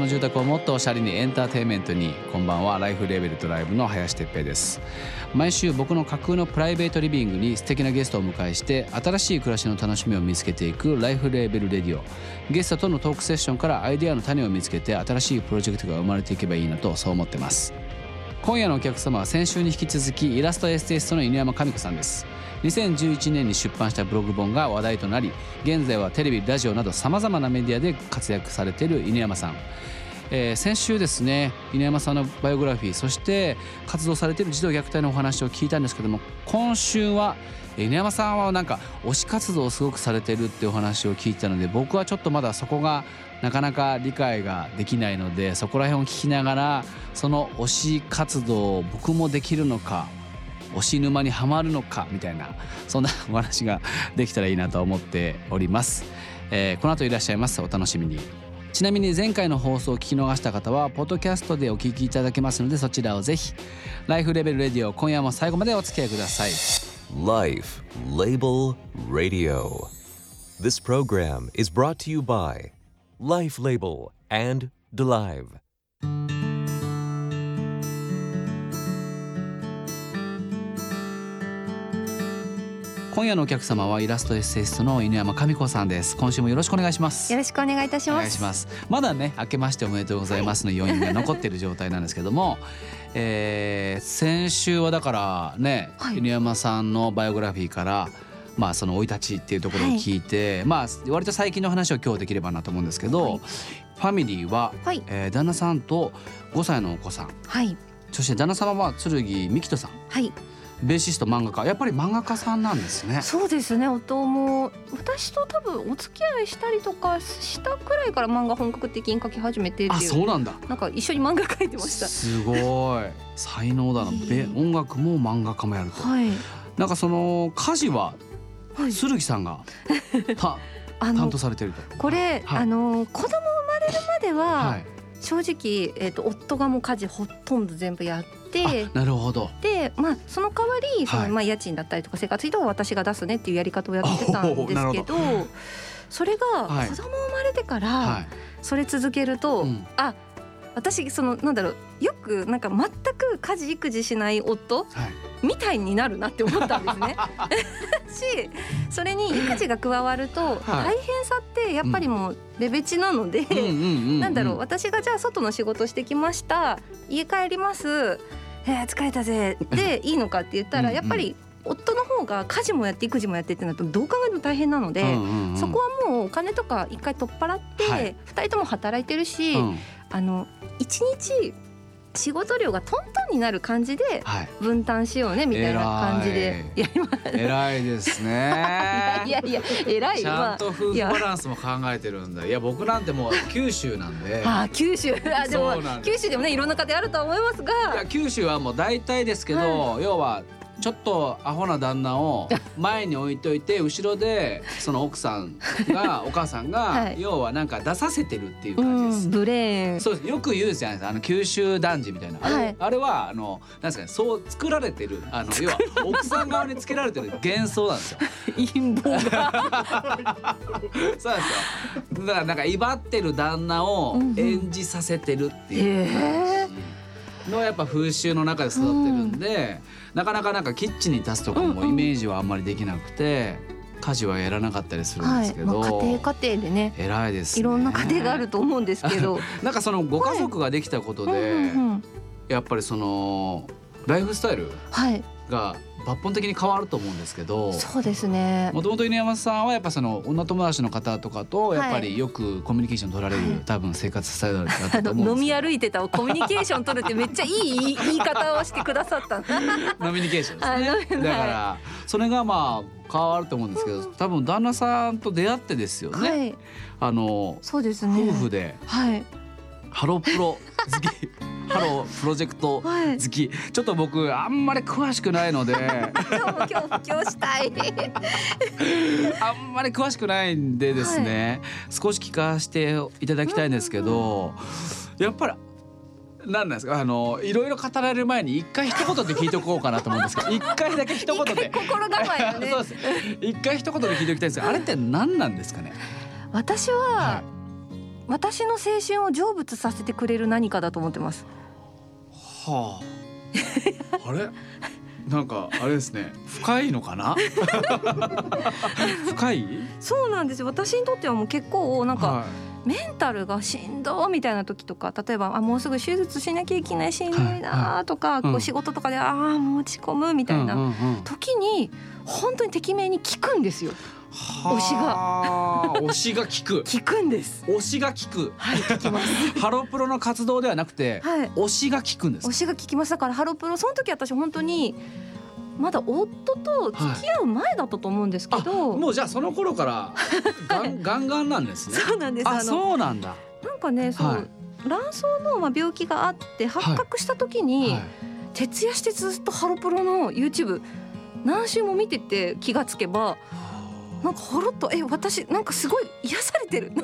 の住宅をもっとおしゃれにエンターテインメントに。こんばんは、ライフレーベルとライブの林哲平です。毎週僕の架空のプライベートリビングに素敵なゲストを迎えして新しい暮らしの楽しみを見つけていくライフレーベルレディオ。ゲストとのトークセッションからアイデアの種を見つけて新しいプロジェクトが生まれていけばいいなと、そう思ってます。今夜のお客様は先週に引き続きイラストエッセイストの犬山紙子さんです。2011年に出版したブログ本が話題となり、現在はテレビ、ラジオなど様々なメディアで活躍されている犬山さん、先週ですね、犬山さんのバイオグラフィー、そして活動されている児童虐待のお話を聞いたんですけども、今週は犬山さんはなんか推し活動をすごくされているってお話を聞いたので、僕はちょっとまだそこがなかなか理解ができないので、そこら辺を聞きながらその推し活動を僕もできるのか、推し沼にはまるのかみたいな、そんなお話ができたらいいなと思っております、この後いらっしゃいます。お楽しみに。ちなみに前回の放送を聞き逃した方はポッドキャストでお聞きいただけますので、そちらをぜひ。ライフレベルレディオ、今夜も最後までお付き合いください。Life Label Radio. This program is brought to you by Life Label and DLive.今夜のお客様はイラストエッセイストの犬山紙子さんです。今週もよろしくお願いします。よろしくお願いいたします。お願いします。まだね、明けましておめでとうございますの余韻が残っている状態なんですけども、先週はだからね、犬山さんのバイオグラフィーからまあその生い立ちっていうところを聞いて、まあ割と最近の話を今日できればなと思うんですけど、ファミリーは、旦那さんと5歳のお子さん、そして旦那様は剣美希人さん、ベーシスト漫画家、やっぱり漫画家さんなんですね。そうですね、夫も私と多分お付き合いしたりとかしたくらいから漫画本格的に描き始めてっていう。あ、そうなんだ。なんか一緒に漫画描いてました。すごい才能だな、音楽も漫画家もやると、なんかその家事は剣さんが担当されてると。これ、子供生まれるまでは、正直、夫がもう家事ほとんど全部やって。あ、なるほど。で、まあ、その代わりその、家賃だったりとか生活費とか私が出すねっていうやり方をやってたんですけ どそれが子供生まれてから、それ続けると、あ、私そのなんだろう、よくなんか全く家事育児しない夫みたいになるなって思ったんですねし、それに育児が加わると大変さってやっぱりもうレベチなので、なんだろう、私がじゃあ外の仕事してきました、家帰ります、疲れたぜでいいのかって言ったらやっぱり夫の方が家事もやって育児もやってってなるとどう考えても大変なので、そこはもうお金とか一回取っ払って、2人とも働いてるし、1日仕事量がトントンになる感じで分担しようねみたいな感じでやります。偉いですねいやいや偉い。ちゃんと夫婦バランスも考えてるんだ。いや、僕なんてもう九州なんであ、九州、あ、でも九州でもね、いろんな家庭あるとは思いますが、いや、九州はもう大体ですけど、要はちょっとアホな旦那を前に置いといて後ろでその奥さんがお母さんが要はなんか出させてるっていう感じです、ブレーン。そうです。よく言うじゃないですか、あの九州男児みたいな、あれはあのなんですかね、そう作られてる、あの要は奥さん側につけられてる幻想なんですよ陰謀がそうですよ。だからなんか威張ってる旦那を演じさせてるっていう感じのやっぱ風習の中で育ってるんで、なかなかなんかキッチンに立つとかもイメージはあんまりできなくて、家事はやらなかったりするんですけど、家庭でね、偉いですね。いろんな家庭があると思うんですけどなんかそのご家族ができたことで、やっぱりそのライフスタイルが抜本的に変わると思うんですけど、そうですね。もともと犬山さんはやっぱその女友達の方とかとやっぱりよくコミュニケーション取られる、多分生活スタイルだったと思うんですけど飲み歩いてたをコミュニケーション取るってめっちゃいい言い方をしてくださった飲みニケーションですね。だからそれがまあ変わると思うんですけど、多分旦那さんと出会ってですよね、そうですね、夫婦で、ハロプロ好きハロープロジェクト好き、ちょっと僕あんまり詳しくないので今日布教したいあんまり詳しくないんでですね、少し聞かせていただきたいんですけど、やっぱり何なんですか、あのいろいろ語られる前に一回一言で聞いておこうかなと思うんですけど一回だけ一言で心構えよねそうです。一回一言で聞いておきたいんですけど、あれって何なんですかね。私は、私の青春を成仏させてくれる何かだと思ってます。はあ、あれなんかあれですね、深いのかな深い。そうなんですよ、私にとってはもう結構なんか、はい、メンタルがしんどみたいな時とか、例えばあもうすぐ手術しなきゃいけないしんどいなとか、はいはい、こう仕事とかで、うん、あもう落ち込むみたいな時に、うんうんうん、本当にてきめんに効くんですよ。推しが効くんです。推しが効く、はい、効きます。ハロプロの活動ではなくて、はい、推しが効くんです。推しが効きます。だからハロプロその時私本当にまだ夫と付き合う前だったと思うんですけど、はい、もうじゃあその頃からガンガンなんですね。そうなんです。そうなんだ。なんかね、そう、はい、卵巣の病気があって発覚した時に、はい、徹夜してずっとハロプロの YouTube 何週も見てて、気がつけばなんかほろっと私なんかすごい癒されてるな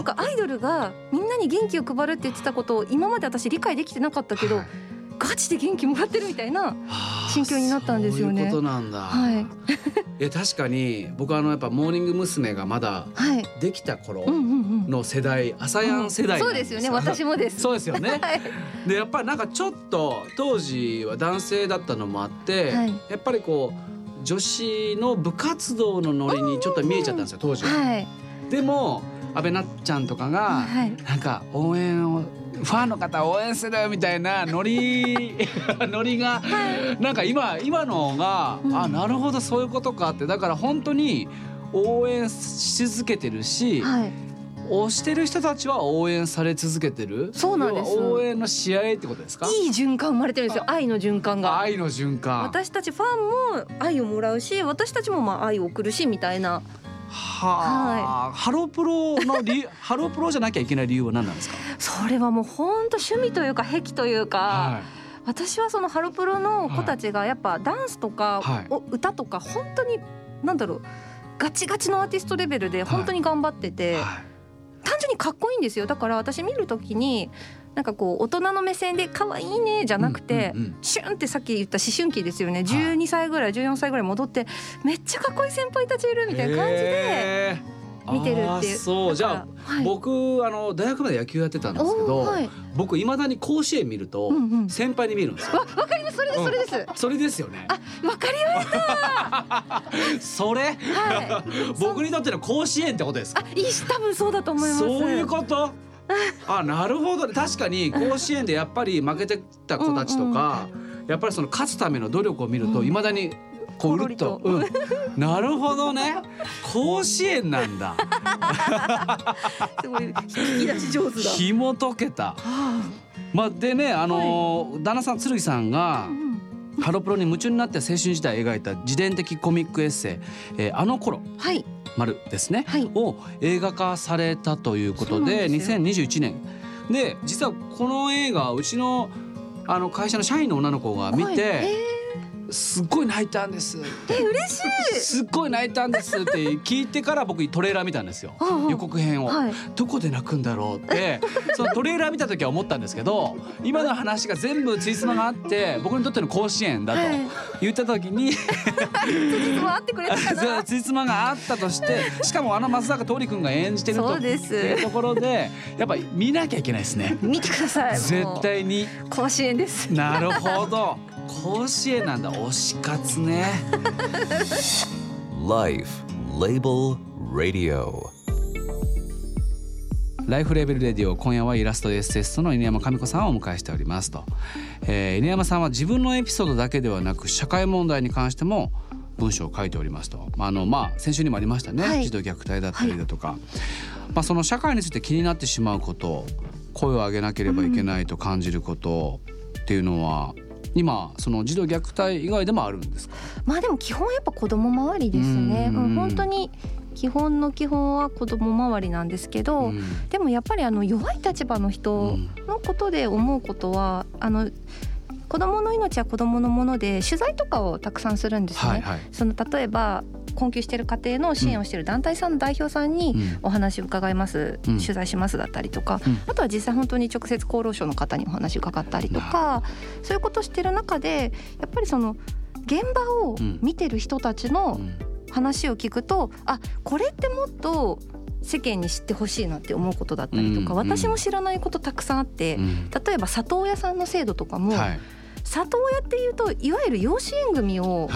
んかアイドルがみんなに元気を配るって言ってたことを今まで私理解できてなかったけど、はい、ガチで元気もらってるみたいな心境になったんですよね。そういうことなんだ、はい、いや確かに僕はやっぱモーニング娘。がまだできた頃の世代、はい、アサヤン世代、うん、そうですよね。私もです。そうですよね、はい、でやっぱりなんかちょっと当時は男性だったのもあって、はい、やっぱりこう女子の部活動のノリにちょっと見えちゃったんですよ、当時は、はい、でも安倍なっちゃんとかが、はい、なんか応援をファンの方応援するみたいなノリが、はい、なんか今のが、うん、あなるほどそういうことかって。だから本当に応援し続けてるし、はい、推してる人たちは応援され続けてる。そうなんです。応援の試合ってことですか。いい循環生まれてるんですよ。愛の循環が。愛の循環。私たちファンも愛をもらうし、私たちもまあ愛を送るしみたいな。は、はい、ハロプロのハロプロじゃなきゃいけない理由は何なんですか。それはもう本当趣味というか癖というか、はい、私はそのハロプロの子たちがやっぱダンスとか、はい、歌とか本当になんだろうガチガチのアーティストレベルで本当に頑張ってて、はいはい、単純にかっこいいんですよ。だから私見るときになんかこう大人の目線で可愛いねじゃなくて、うんうんうん、シュンってさっき言った思春期ですよね。12歳ぐらい14歳ぐらい戻ってめっちゃかっこいい先輩たちいるみたいな感じで見てるっていう。そうじゃあ、はい、僕大学まで野球やってたんですけど、はい、僕いまだに甲子園見ると、うんうん、先輩に見るんですよ。わかります。それです、うん、それですよね。あ、わかりましたそれ、はい、僕にとっての甲子園ってことですか。多分そうだと思います。そういうこと。あ、なるほど、ね、確かに甲子園でやっぱり負けてた子たちとか、うんうん、やっぱりその勝つための努力を見るといまだにこううるっと、うん、なるほどね甲子園なんだすごい引き出し上手だ。紐解けた、まあ、でねはい、旦那さん剣さんが、うんうん、ハロプロに夢中になって青春時代を描いた自伝的コミックエッセイ、あの頃、はい、丸ですね、はい、を映画化されたということ で2021年で、実はこの映画うち の会社の社員の女の子が見て、すっごい泣いたんですって嬉しいすっごい泣いたんですって聞いてから僕トレーラー見たんですよ予告編を、はい、どこで泣くんだろうってそのトレーラー見た時は思ったんですけど、今の話が全部ついつまがあって僕にとっての甲子園だと言った時についつまがあったとして、しかも松坂桃李君が演じてるというところでやっぱり見なきゃいけないですね。見てください。絶対に甲子園です。なるほど甲子園なんだ。推し活ねLife Label Radio。 Life Label Radio、 今夜はイラストエッセイストの犬山紙子さんをお迎えしておりますと、犬山さんは自分のエピソードだけではなく社会問題に関しても文章を書いておりますと、まあ、先週にもありましたね、はい、児童虐待だったりだとか、はい、まあ、その社会について気になってしまうこと、声を上げなければいけないと感じることっていうのは、今その児童虐待以外でもあるんですか。まあでも基本やっぱ子ども周りですね。本当に基本の基本は子ども周りなんですけど、でもやっぱり弱い立場の人のことで思うことは、子どもの命は子どものもので取材とかをたくさんするんですね、はいはい、その例えば困窮している家庭の支援をしている団体さんの代表さんにお話を伺います、うん、取材しますだったりとか、うん、あとは実際本当に直接厚労省の方にお話を伺ったりとか、そういうことをしている中でやっぱりその現場を見てる人たちの話を聞くと、あ、これってもっと世間に知ってほしいなって思うことだったりとか、私も知らないことたくさんあって、例えば里親さんの制度とかも、里親っていうといわゆる養子縁組を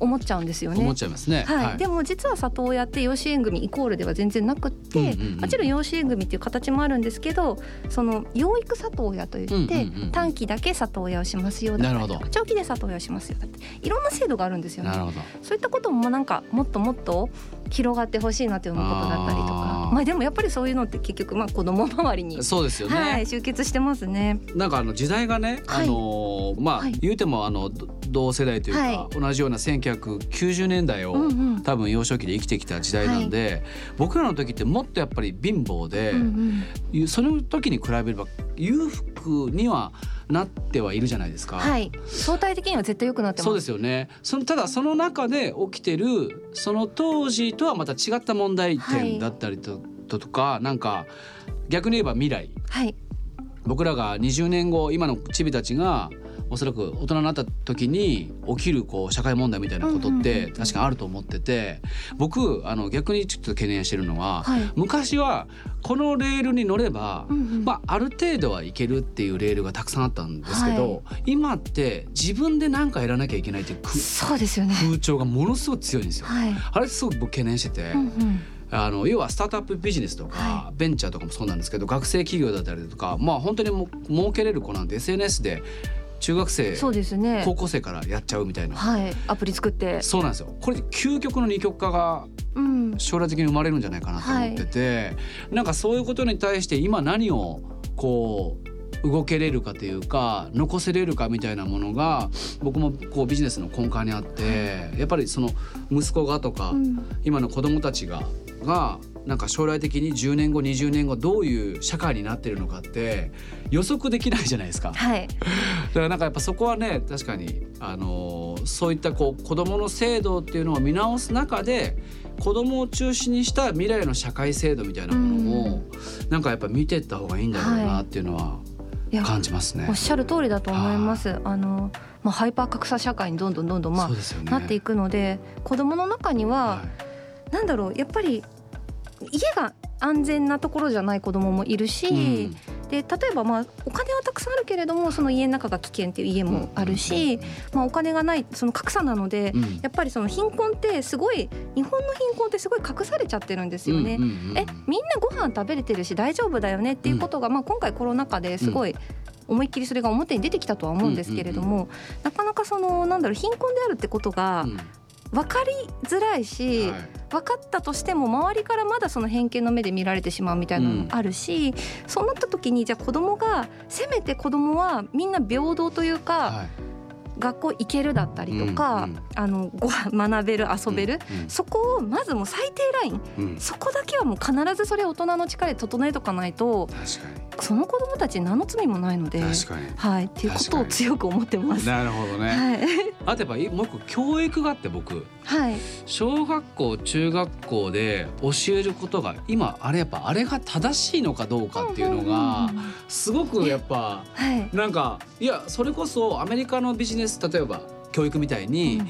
思っちゃうんですよね。思っちゃいますね、はいはい、でも実は里親って養子縁組イコールでは全然なくって、もちろん養子縁組っていう形もあるんですけど、その養育里親といって、短期だけ里親をしますよだったりとか、長期で里親をしますよだっていろんな制度があるんですよね。なるほど。そういったこともなんかもっともっと広がってほしいなということだったりとか、まあ、でもやっぱりそういうのって結局まあ子ども周りにそうですよね、はい、集結してますね。なんか時代がね、言うても同世代というか、同じような1990年代を、多分幼少期で生きてきた時代なんで、僕らの時ってもっとやっぱり貧乏で、その時に比べれば裕福にはなってはいるじゃないですか、相対的には絶対良くなってます。そうですよね。ただその中で起きてるその当時とはまた違った問題点だったり とかなんか逆に言えば未来、僕らが20年後今のチビたちがおそらく大人になった時に起きるこう社会問題みたいなことって確かにあると思ってて、僕逆にちょっと懸念してるのは、昔はこのレールに乗れば、ある程度はいけるっていうレールがたくさんあったんですけど、今って自分で何かやらなきゃいけないっていうそうですよね、風潮がものすごく強いんですよ、あれすごく僕懸念してて、要はスタートアップビジネスとかベンチャーとかもそうなんですけど、学生企業だったりとか、本当にも儲けれる子なんて SNS で中学生、高校生からやっちゃうみたいな、アプリ作って、そうなんですよ。これ究極の二極化が将来的に生まれるんじゃないかなと思ってて、なんかそういうことに対して今何をこう動けれるかというか残せれるかみたいなものが、僕もこうビジネスの根幹にあって、やっぱりその息子がとか、今の子供たちがなんか将来的に10年後20年後どういう社会になってるのかって予測できないじゃないですか、だからなんかやっぱそこはね、確かにそういったこう子どもの制度っていうのを見直す中で、子どもを中心にした未来の社会制度みたいなものもなんかやっぱ見ていった方がいいんだろうなっていうのは感じますね。おっしゃる通りだと思います。ハイパー格差社会にどんどんなっていくので、子どもの中には、なんだろう、やっぱり家が安全なところじゃない子どももいるし、で例えばお金はたくさんあるけれどもその家の中が危険っていう家もあるし、お金がないその格差なので、やっぱりその貧困ってすごい、日本の貧困ってすごい隠されちゃってるんですよね、みんなご飯食べれてるし大丈夫だよねっていうことが、今回コロナ禍ですごい、思いっきりそれが表に出てきたとは思うんですけれども、なかなかそのなんだろう、貧困であるってことが分かりづらいし、分かったとしても周りからまだその偏見の目で見られてしまうみたいなのもあるし、そうなった時にじゃあ子供が、せめて子供はみんな平等というか、学校行けるだったりとか、ご飯学べる遊べる、そこをまずもう最低ライン、そこだけはもう必ずそれ大人の力で整えとかないと、その子どもたち何の罪もないので、っていうことを強く思ってます。なるほどね、あとやっぱりもう一個教育があって、僕、小学校中学校で教えることが今あれが正しいのかどうかっていうのがすごくやっぱ、なんかいやそれこそアメリカのビジネス、例えば教育みたいに、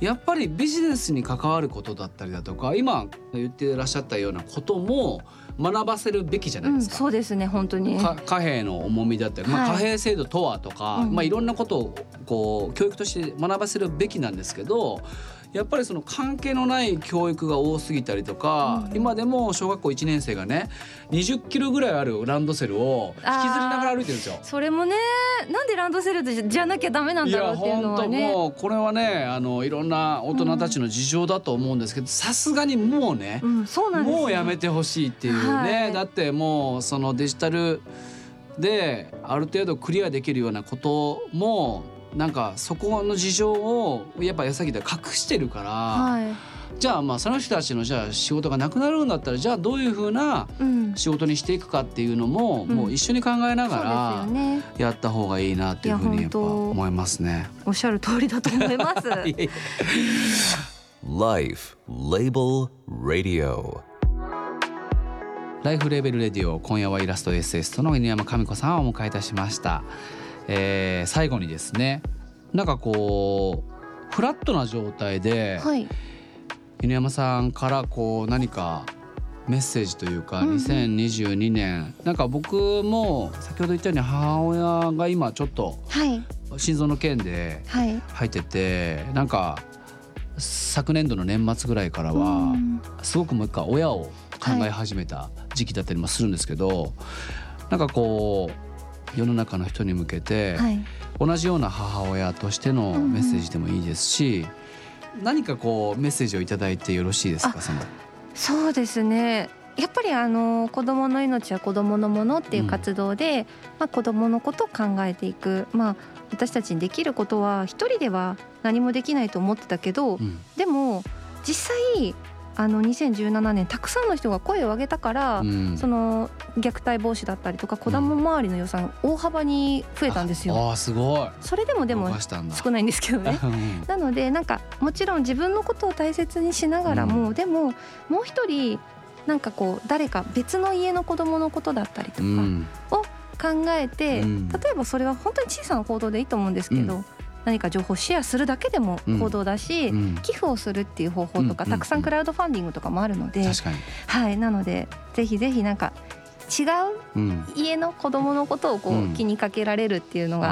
やっぱりビジネスに関わることだったりだとか、今言ってらっしゃったようなことも学ばせるべきじゃないですか、そうですね、本当に貨幣の重みだったり、貨幣制度とはとか、いろんなことをこう教育として学ばせるべきなんですけど、やっぱりその関係のない教育が多すぎたりとか、今でも小学校1年生がね20キロぐらいあるランドセルを引きずりながら歩いてるんですよ。それもね、なんでランドセルじゃなきゃダメなんだろうっていうのはね、いや本当もうこれはね、いろんな大人たちの事情だと思うんですけど、さすがにもうね、そうなんですよ、もうやめてほしいっていうね、だってもうそのデジタルである程度クリアできるようなこともなんかそこの事情をやっぱ矢先で隠してるから、じゃあその人たちのじゃあ仕事がなくなるんだったら、じゃあどういうふうな仕事にしていくかっていうのも、もう一緒に考えながらやった方がいいなっていうふうにやっぱ思いますね。おっしゃる通りだと思いますLife Label Radio、ライフレーベルレディオ、今夜はイラストエッセイストの犬山紙子さんをお迎えいたしました。最後にですね、なんかこうフラットな状態で、犬山さんからこう何かメッセージというか、2022年なんか僕も先ほど言ったように母親が今ちょっと心臓の件で入ってて、なんか昨年度の年末ぐらいからはすごくもう一回親を考え始めた時期だったりもするんですけど、なんかこう世の中の人に向けて同じような母親としてのメッセージでもいいですし、何かこうメッセージをいただいてよろしいですか？そうですね、やっぱり子どもの命は子どものものっていう活動で、子どものことを考えていく、私たちにできることは一人では何もできないと思ってたけど、でも実際2017年たくさんの人が声を上げたから、その虐待防止だったりとか子ども周りの予算大幅に増えたんですよ。ああすごい。それでも少ないんですけどね、なのでなんかもちろん自分のことを大切にしながらも、でももう一人なんかこう誰か別の家の子どものことだったりとかを考えて、例えばそれは本当に小さな行動でいいと思うんですけど、何か情報をシェアするだけでも行動だし、寄付をするっていう方法とか、たくさんクラウドファンディングとかもあるので、確かに、なのでぜひぜひなんか違う家の子供のことをこう気にかけられるっていうのが、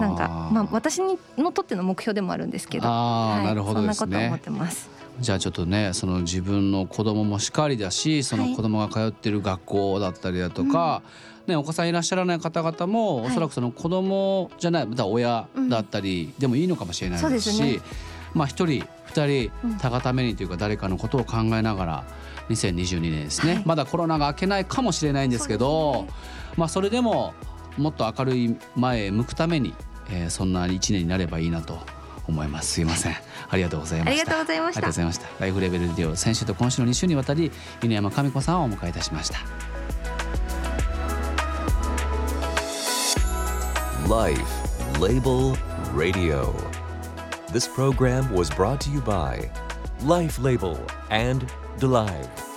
なんか私のとっての目標でもあるんですけど、なるほどですね、そんなこと思ってます。じゃあちょっとね、その自分の子供もしかりだし、その子供が通ってる学校だったりだとか、お子さんいらっしゃらない方々もおそらくその子供じゃない、また親だったりでもいいのかもしれないですし、一人二人たがためにというか、誰かのことを考えながら2022年ですね、まだコロナが明けないかもしれないんですけど、それでももっと明るい前へ向くために、そんな1年になればいいなと思います。すいません、ありがとうございました。ありがとうございました。ありがとうございました。ライフレベルレディオ、先週と今週の2週にわたり犬山紙子さんをお迎えいたしました。Life Label Radio. This program was brought to you by Life Label and DeLive.